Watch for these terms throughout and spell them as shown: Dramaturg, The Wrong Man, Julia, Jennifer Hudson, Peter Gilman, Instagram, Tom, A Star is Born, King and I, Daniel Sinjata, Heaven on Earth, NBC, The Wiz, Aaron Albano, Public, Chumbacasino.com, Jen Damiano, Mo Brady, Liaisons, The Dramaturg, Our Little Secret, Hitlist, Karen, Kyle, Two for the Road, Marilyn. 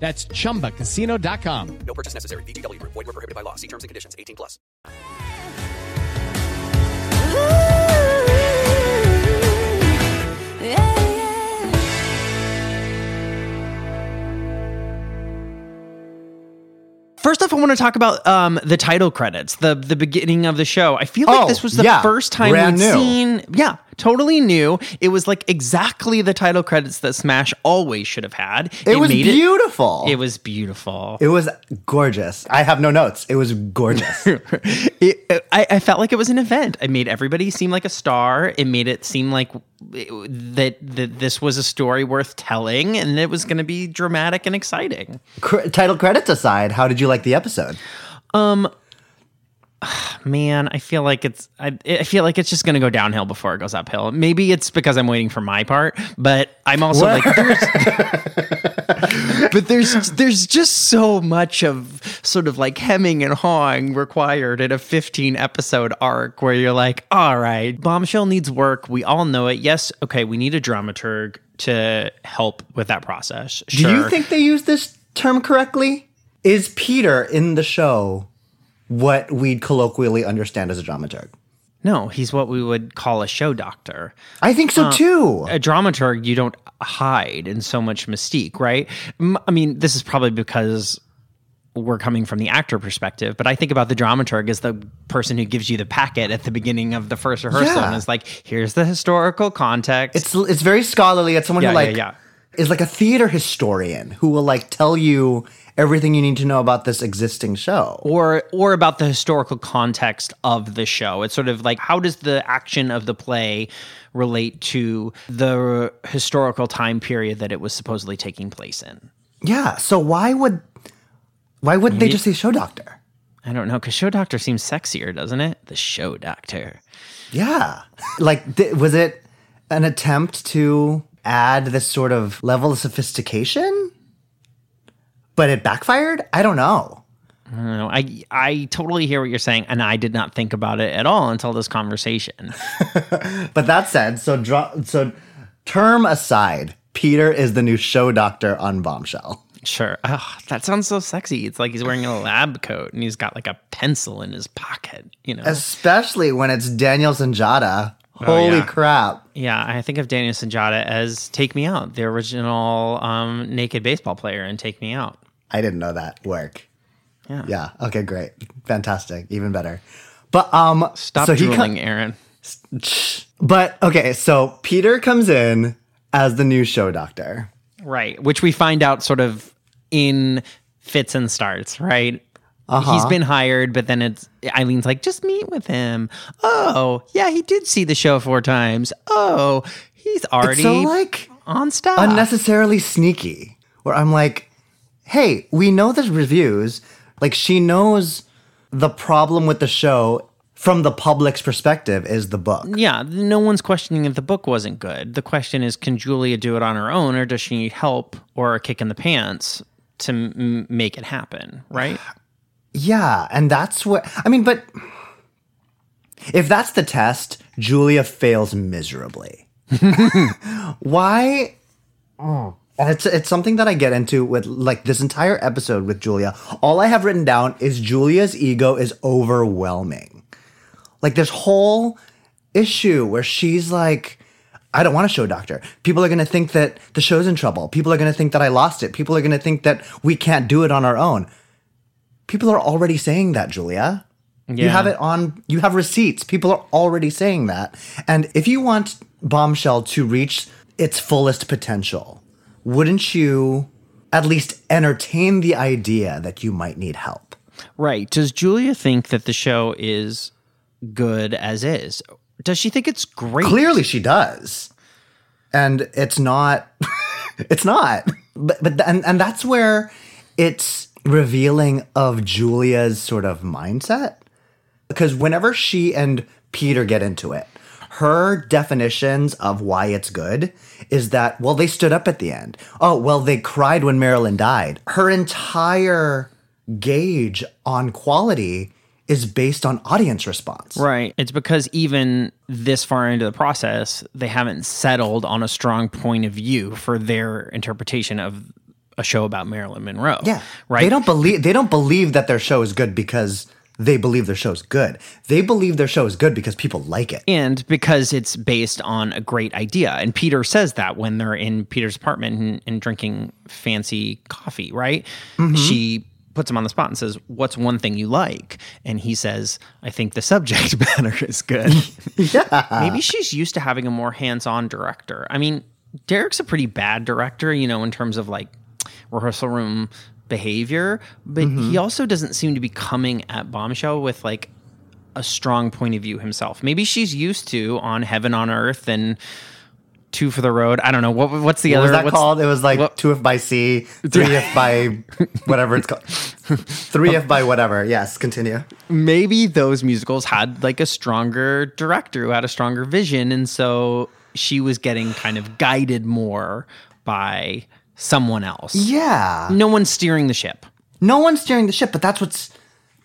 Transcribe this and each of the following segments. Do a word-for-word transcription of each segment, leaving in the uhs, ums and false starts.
That's chumba casino dot com. No purchase necessary. V G W Group. Void where prohibited by law. See terms and conditions. eighteen plus. First off, I want to talk about um, the title credits, the the beginning of the show. I feel like oh, this was the yeah. first time Brand we'd new. seen... Yeah, totally new. It was like exactly the title credits that Smash always should have had. It, it was made beautiful. It, it was beautiful. It was gorgeous. I have no notes. It was gorgeous. it, I, I felt like it was an event. It made everybody seem like a star. It made it seem like that, that this was a story worth telling, and it was going to be dramatic and exciting. C- title credits aside, how did you like Like the episode? Um, man, I feel like it's I, I feel like it's just gonna go downhill before it goes uphill. Maybe it's because I'm waiting for my part, but I'm also what? like, there's, but there's there's just so much of sort of like hemming and hawing required in a fifteen episode arc where you're like, all right, Bombshell needs work. We all know it. Yes, okay, we need a dramaturg to help with that process. Sure. Do you think they use this term correctly? Is Peter in the show what we'd colloquially understand as a dramaturg? No, he's what we would call a show doctor. I think so, uh, too. A dramaturg, you don't hide in so much mystique, right? M- I mean, this is probably because we're coming from the actor perspective, but I think about the dramaturg as the person who gives you the packet at the beginning of the first rehearsal. Yeah. And it's like, here's the historical context. It's it's very scholarly. It's someone yeah, who like... Yeah, yeah. is like a theater historian who will like tell you everything you need to know about this existing show. Or or about the historical context of the show. It's sort of like, how does the action of the play relate to the historical time period that it was supposedly taking place in? Yeah, so why would, why wouldn't Maybe, they just say show doctor? I don't know, because show doctor seems sexier, doesn't it? The show doctor. Yeah. Like, th- was it an attempt to add this sort of level of sophistication, but it backfired? I don't know. I don't know. I, I totally hear what you're saying, and I did not think about it at all until this conversation. But that said, so dro- so term aside, Peter is the new show doctor on Bombshell. Sure. Oh, that sounds so sexy. It's like he's wearing a lab coat and he's got like a pencil in his pocket, you know. Especially when it's Daniel Sinjata. Holy oh, yeah. crap. Yeah, I think of Daniel Sinjata as Take Me Out, the original um, naked baseball player in Take Me Out. I didn't know that. Work. Yeah. Yeah. Okay, great. Fantastic. Even better. But um, Stop so drooling, he com- Aaron. But, okay, so Peter comes in as the new show doctor. Right, which we find out sort of in fits and starts, right? Uh-huh. He's been hired, but then it's Eileen's like, just meet with him. Oh, yeah, he did see the show four times. Oh, he's already it's so, like, on staff. Unnecessarily sneaky. Where I'm like, hey, we know there's reviews. Like, she knows the problem with the show from the public's perspective is the book. Yeah, no one's questioning if the book wasn't good. The question is, can Julia do it on her own, or does she need help or a kick in the pants to m- make it happen, right? Yeah, and that's what... I mean, but if that's the test, Julia fails miserably. Why? Oh. It's, it's something that I get into with, like, this entire episode with Julia. All I have written down is Julia's ego is overwhelming. Like, this whole issue where she's like, I don't want a show doctor. People are going to think that the show's in trouble. People are going to think that I lost it. People are going to think that we can't do it on our own. People are already saying that, Julia. Yeah. You have it on, you have receipts. People are already saying that. And if you want Bombshell to reach its fullest potential, wouldn't you at least entertain the idea that you might need help? Right. Does Julia think that the show is good as is? Does she think it's great? Clearly she does. And it's not, it's not. But, but and, and that's where it's revealing of Julia's sort of mindset, Because whenever she and Peter get into it, her definitions of why it's good is that, well, they stood up at the end. Oh, well, they cried when Marilyn died. Her entire gauge on quality is based on audience response. Right. It's because even this far into the process, they haven't settled on a strong point of view for their interpretation of a show about Marilyn Monroe. Yeah. Right. They don't believe, they don't believe that their show is good because they believe their show's good. They believe their show is good because people like it. And because it's based on a great idea. And Peter says that when they're in Peter's apartment and, and drinking fancy coffee, right? Mm-hmm. She puts him on the spot and says, what's one thing you like? And he says, I think the subject matter is good. Yeah. Maybe she's used to having a more hands-on director. I mean, Derek's a pretty bad director, you know, in terms of like rehearsal room behavior, but mm-hmm. he also doesn't seem to be coming at Bombshell with like a strong point of view himself. Maybe she's used to on Heaven on Earth and Two for the Road. I don't know. What, what's the what other? What was that what's, called? It was like what, two F by C, three F by whatever it's called. Three F by whatever. Yes, continue. Maybe those musicals had like a stronger director who had a stronger vision. And so she was getting kind of guided more by someone else. Yeah. No one's steering the ship. No one's steering the ship, but that's what's...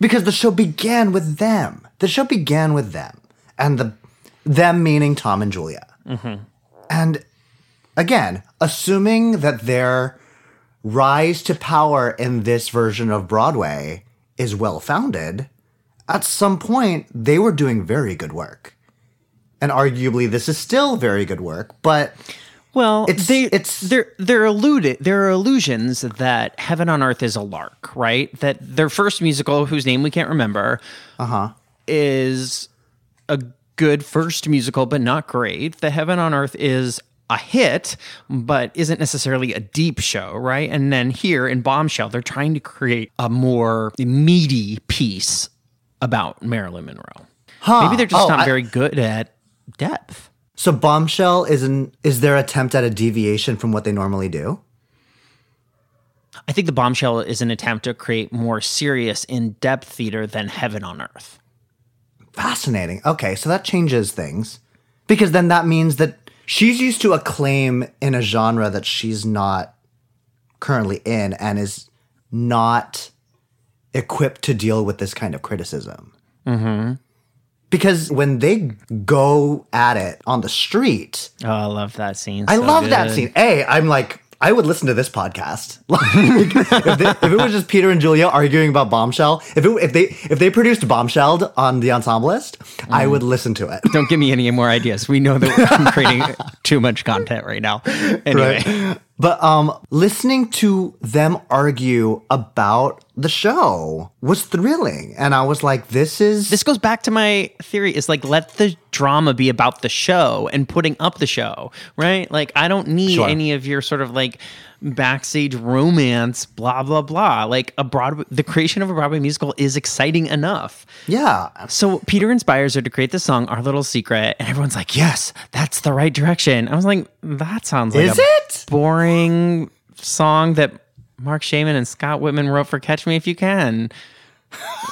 Because the show began with them. The show began with them. And the them meaning Tom and Julia. Mm-hmm. And again, assuming that their rise to power in this version of Broadway is well-founded, at some point, they were doing very good work. And arguably, this is still very good work, but... Well, it's, they, it's, they're, they're alluded, there are illusions that Heaven on Earth is a lark, right? That their first musical, whose name we can't remember, uh-huh. is a good first musical, but not great. That Heaven on Earth is a hit, but isn't necessarily a deep show, right? And then here in Bombshell, they're trying to create a more meaty piece about Marilyn Monroe. Huh. Maybe they're just oh, not I, very good at depth. So Bombshell is an, is their attempt at a deviation from what they normally do? I think the Bombshell is an attempt to create more serious, in-depth theater than Heaven on Earth. Fascinating. Okay, so that changes things. Because then that means that she's used to acclaim in a genre that she's not currently in and is not equipped to deal with this kind of criticism. Mm-hmm. Because when they go at it on the street... Oh, I love that scene. I so love good. that scene. A, I'm like, I would listen to this podcast. Like, if, they, if it was just Peter and Julia arguing about Bombshell, if it, if they if they produced Bombshelled on The Ensemblist, mm. I would listen to it. Don't give me any more ideas. We know that I'm creating too much content right now. Anyway. Right. But um, listening to them argue about the show was thrilling. And I was like, this is... This goes back to my theory. It's like, let the drama be about the show and putting up the show, right? Like, I don't need sure. any of your sort of like backstage romance, blah, blah, blah. Like, a Broadway, the creation of a Broadway musical is exciting enough. Yeah. So Peter inspires her to create this song, Our Little Secret. And everyone's like, yes, that's the right direction. I was like, that sounds like is a it? boring... song that Marc Shaiman and Scott Whitman wrote for Catch Me If You Can.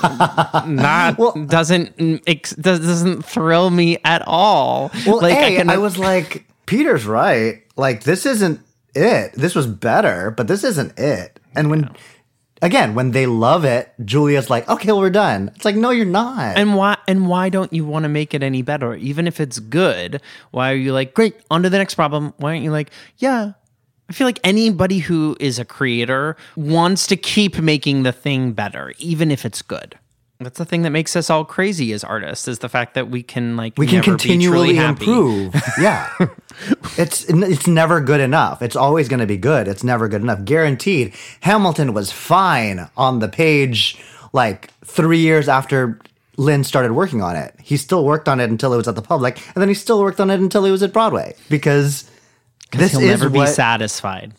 Not well, doesn't ex, doesn't thrill me at all. Well, like, a, I, can, I was like, Peter's right. Like, this isn't it. This was better, but this isn't it. And when, yeah. again, when they love it, Julia's like, okay, well, we're done. It's like, no, you're not. And why? And why don't you want to make it any better? Even if it's good, why are you like, great, on to the next problem? Why aren't you like, yeah? I feel like anybody who is a creator wants to keep making the thing better, even if it's good. That's the thing that makes us all crazy as artists, is the fact that we can like we never can continually be truly improve. Happy. Yeah, it's it's never good enough. It's always going to be good. It's never good enough, guaranteed. Hamilton was fine on the page, like three years after Lynn started working on it. He still worked on it until it was at the public, and then he still worked on it until it was at Broadway because. Because he'll never be satisfied.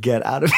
Get out of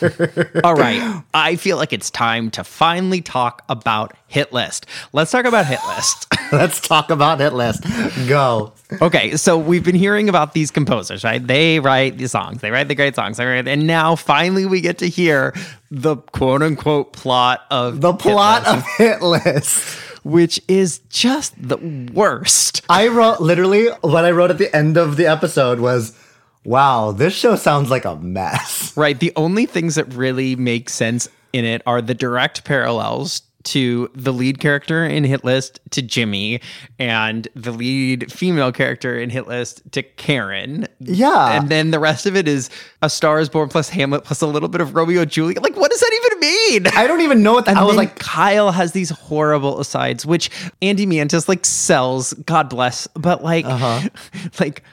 here. All right. I feel like it's time to finally talk about Hitlist. Let's talk about Hitlist. Let's talk about Hitlist. Go. Okay. So we've been hearing about these composers, right? They write the songs. They write the great songs. They write, and now finally we get to hear the quote unquote plot of The plot Hitlist. of Hitlist. which is just the worst. I wrote, literally, what I wrote at the end of the episode was, wow, this show sounds like a mess. Right. The only things that really make sense in it are the direct parallels to the lead character in Hitlist to Jimmy and the lead female character in Hitlist to Karen. Yeah. And then the rest of it is A Star is Born plus Hamlet plus a little bit of Romeo and Juliet. Like, what does that even mean? I don't even know what that I was like. Kyle has these horrible asides, which Andy Mantis like sells, God bless. But like, uh-huh. like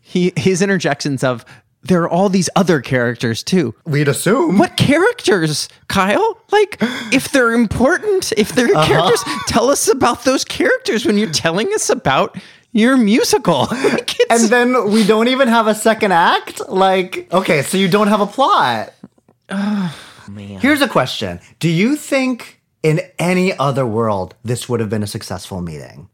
he his interjections of, there are all these other characters, too. We'd assume. What characters, Kyle? Like, if they're important, if they're uh-huh. characters, tell us about those characters when you're telling us about your musical. Like, and then we don't even have a second act? Like, okay, so you don't have a plot. Oh, man. Here's a question. Do you think in any other world this would have been a successful meeting?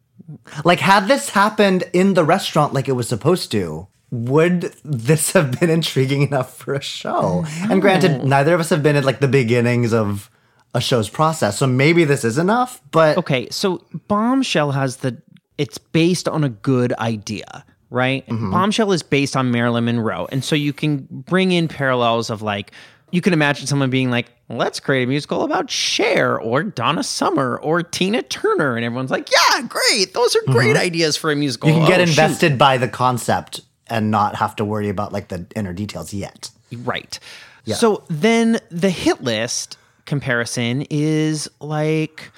Like, had this happened in the restaurant like it was supposed to, would this have been intriguing enough for a show? And granted, neither of us have been at like the beginnings of a show's process, so maybe this is enough, but... Okay, so Bombshell has the... It's based on a good idea, right? Mm-hmm. Bombshell is based on Marilyn Monroe, and so you can bring in parallels of like... You can imagine someone being like, let's create a musical about Cher or Donna Summer or Tina Turner, and everyone's like, yeah, great! Those are great mm-hmm. ideas for a musical. You can get oh, invested shoot. by the concept and not have to worry about like the inner details yet. Right. Yeah. So then the Hitlist comparison is like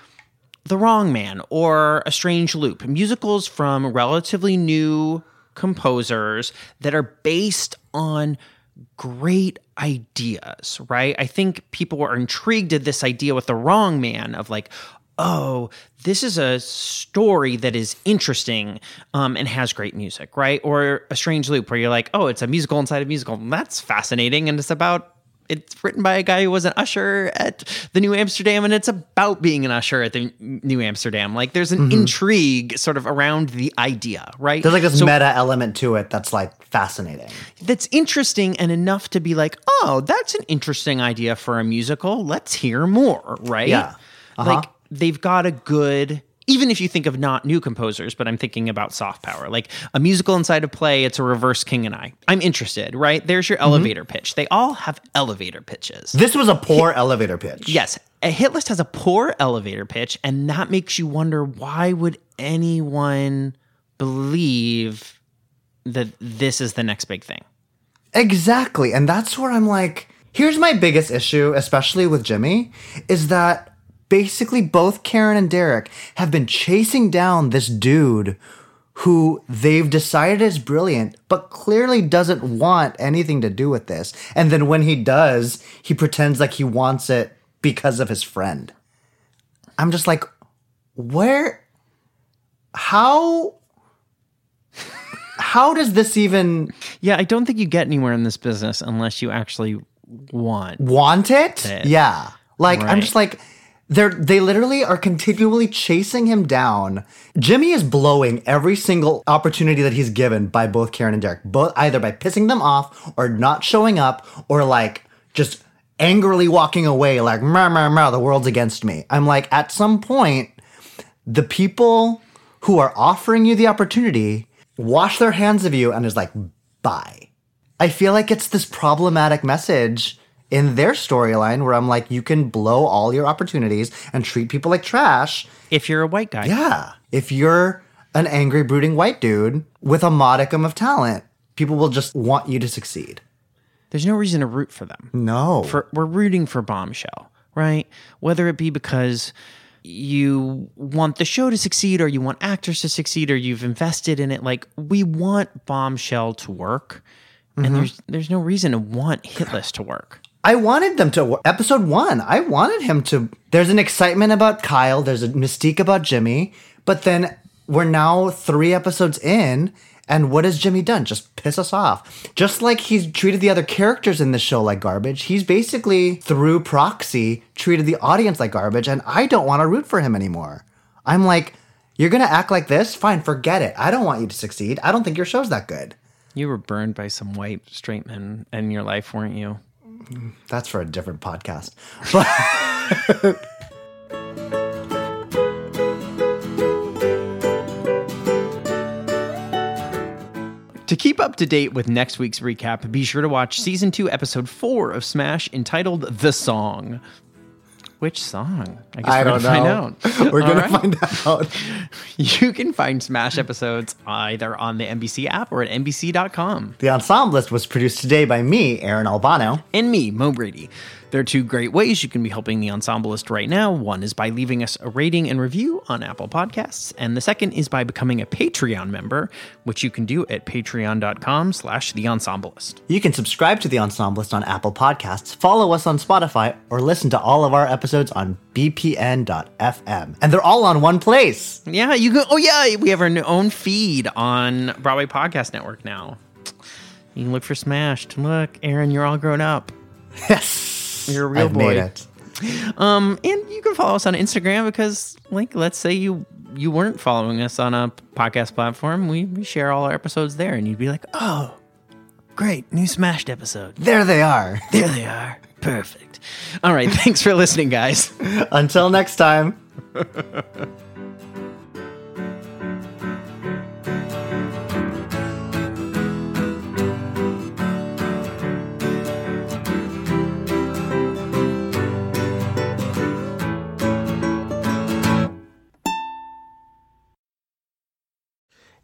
The Wrong Man or A Strange Loop, musicals from relatively new composers that are based on great ideas, right? I think people were intrigued at this idea with The Wrong Man of like, oh, this is a story that is interesting um, and has great music, right? Or A Strange Loop, where you're like, oh, it's a musical inside a musical. That's fascinating. And it's about, it's written by a guy who was an usher at the New Amsterdam, and it's about being an usher at the New Amsterdam. Like, there's an mm-hmm. intrigue sort of around the idea, right? There's like this so, meta element to it that's like fascinating. That's interesting and enough to be like, oh, that's an interesting idea for a musical. Let's hear more, right? Yeah. Uh-huh. Like, they've got a good, even if you think of not new composers, but I'm thinking about soft power, like a musical inside a play, it's a reverse King and I. I'm interested, right? There's your mm-hmm. elevator pitch. They all have elevator pitches. This was a poor Hit, elevator pitch. Yes. A Hitlist has a poor elevator pitch, and that makes you wonder, why would anyone believe that this is the next big thing? Exactly. And that's where I'm like, here's my biggest issue, especially with Jimmy, is that basically, both Karen and Derek have been chasing down this dude who they've decided is brilliant, but clearly doesn't want anything to do with this. And then when he does, he pretends like he wants it because of his friend. I'm just like, where, how, how does this even... Yeah, I don't think you get anywhere in this business unless you actually want... Want it? it. Yeah. Like, right. I'm just like... They're, they literally are continually chasing him down. Jimmy is blowing every single opportunity that he's given by both Karen and Derek, both either by pissing them off or not showing up or like just angrily walking away like, meh, meh, meh, the world's against me. I'm like, at some point, the people who are offering you the opportunity wash their hands of you and is like, bye. I feel like it's this problematic message in their storyline where I'm like, you can blow all your opportunities and treat people like trash. If you're a white guy. Yeah. If you're an angry, brooding white dude with a modicum of talent, people will just want you to succeed. There's no reason to root for them. No. For, we're rooting for Bombshell, right? Whether it be because you want the show to succeed or you want actors to succeed or you've invested in it. Like, we want Bombshell to work. And mm-hmm. there's there's no reason to want Hitlist to work. I wanted them to, episode one, I wanted him to, there's an excitement about Kyle, there's a mystique about Jimmy, but then we're now three episodes in, and what has Jimmy done? Just piss us off. Just like he's treated the other characters in the show like garbage, he's basically, through proxy, treated the audience like garbage, and I don't want to root for him anymore. I'm like, you're going to act like this? Fine, forget it. I don't want you to succeed. I don't think your show's that good. You were burned by some white straight men in your life, weren't you? That's for a different podcast. But To keep up to date with next week's recap, be sure to watch Season two, Episode four of Smash, entitled The Song. Which song? I guess I we're going to find out. We're going right. to find out. You can find Smash episodes either on the N B C app or at N B C dot com. The Ensemblist was produced today by me, Aaron Albano. And me, Mo Brady. There are two great ways you can be helping The Ensemblist right now. One is by leaving us a rating and review on Apple Podcasts. And the second is by becoming a Patreon member, which you can do at patreon.com slash The Ensemblist. You can subscribe to The Ensemblist on Apple Podcasts, follow us on Spotify, or listen to all of our episodes on B P N dot F M. And they're all on one place. Yeah, you can. Oh, yeah. We have our own feed on Broadway Podcast Network now. You can look for Smashed. Look, Aaron, you're all grown up. Yes. You're a real I've boy. Made it. Um, and you can follow us on Instagram because, like, let's say you you weren't following us on a podcast platform. We, we share all our episodes there, and you'd be like, oh, great, new Smashed episode. There they are. There they are. Perfect. All right, thanks for listening, guys. Until next time.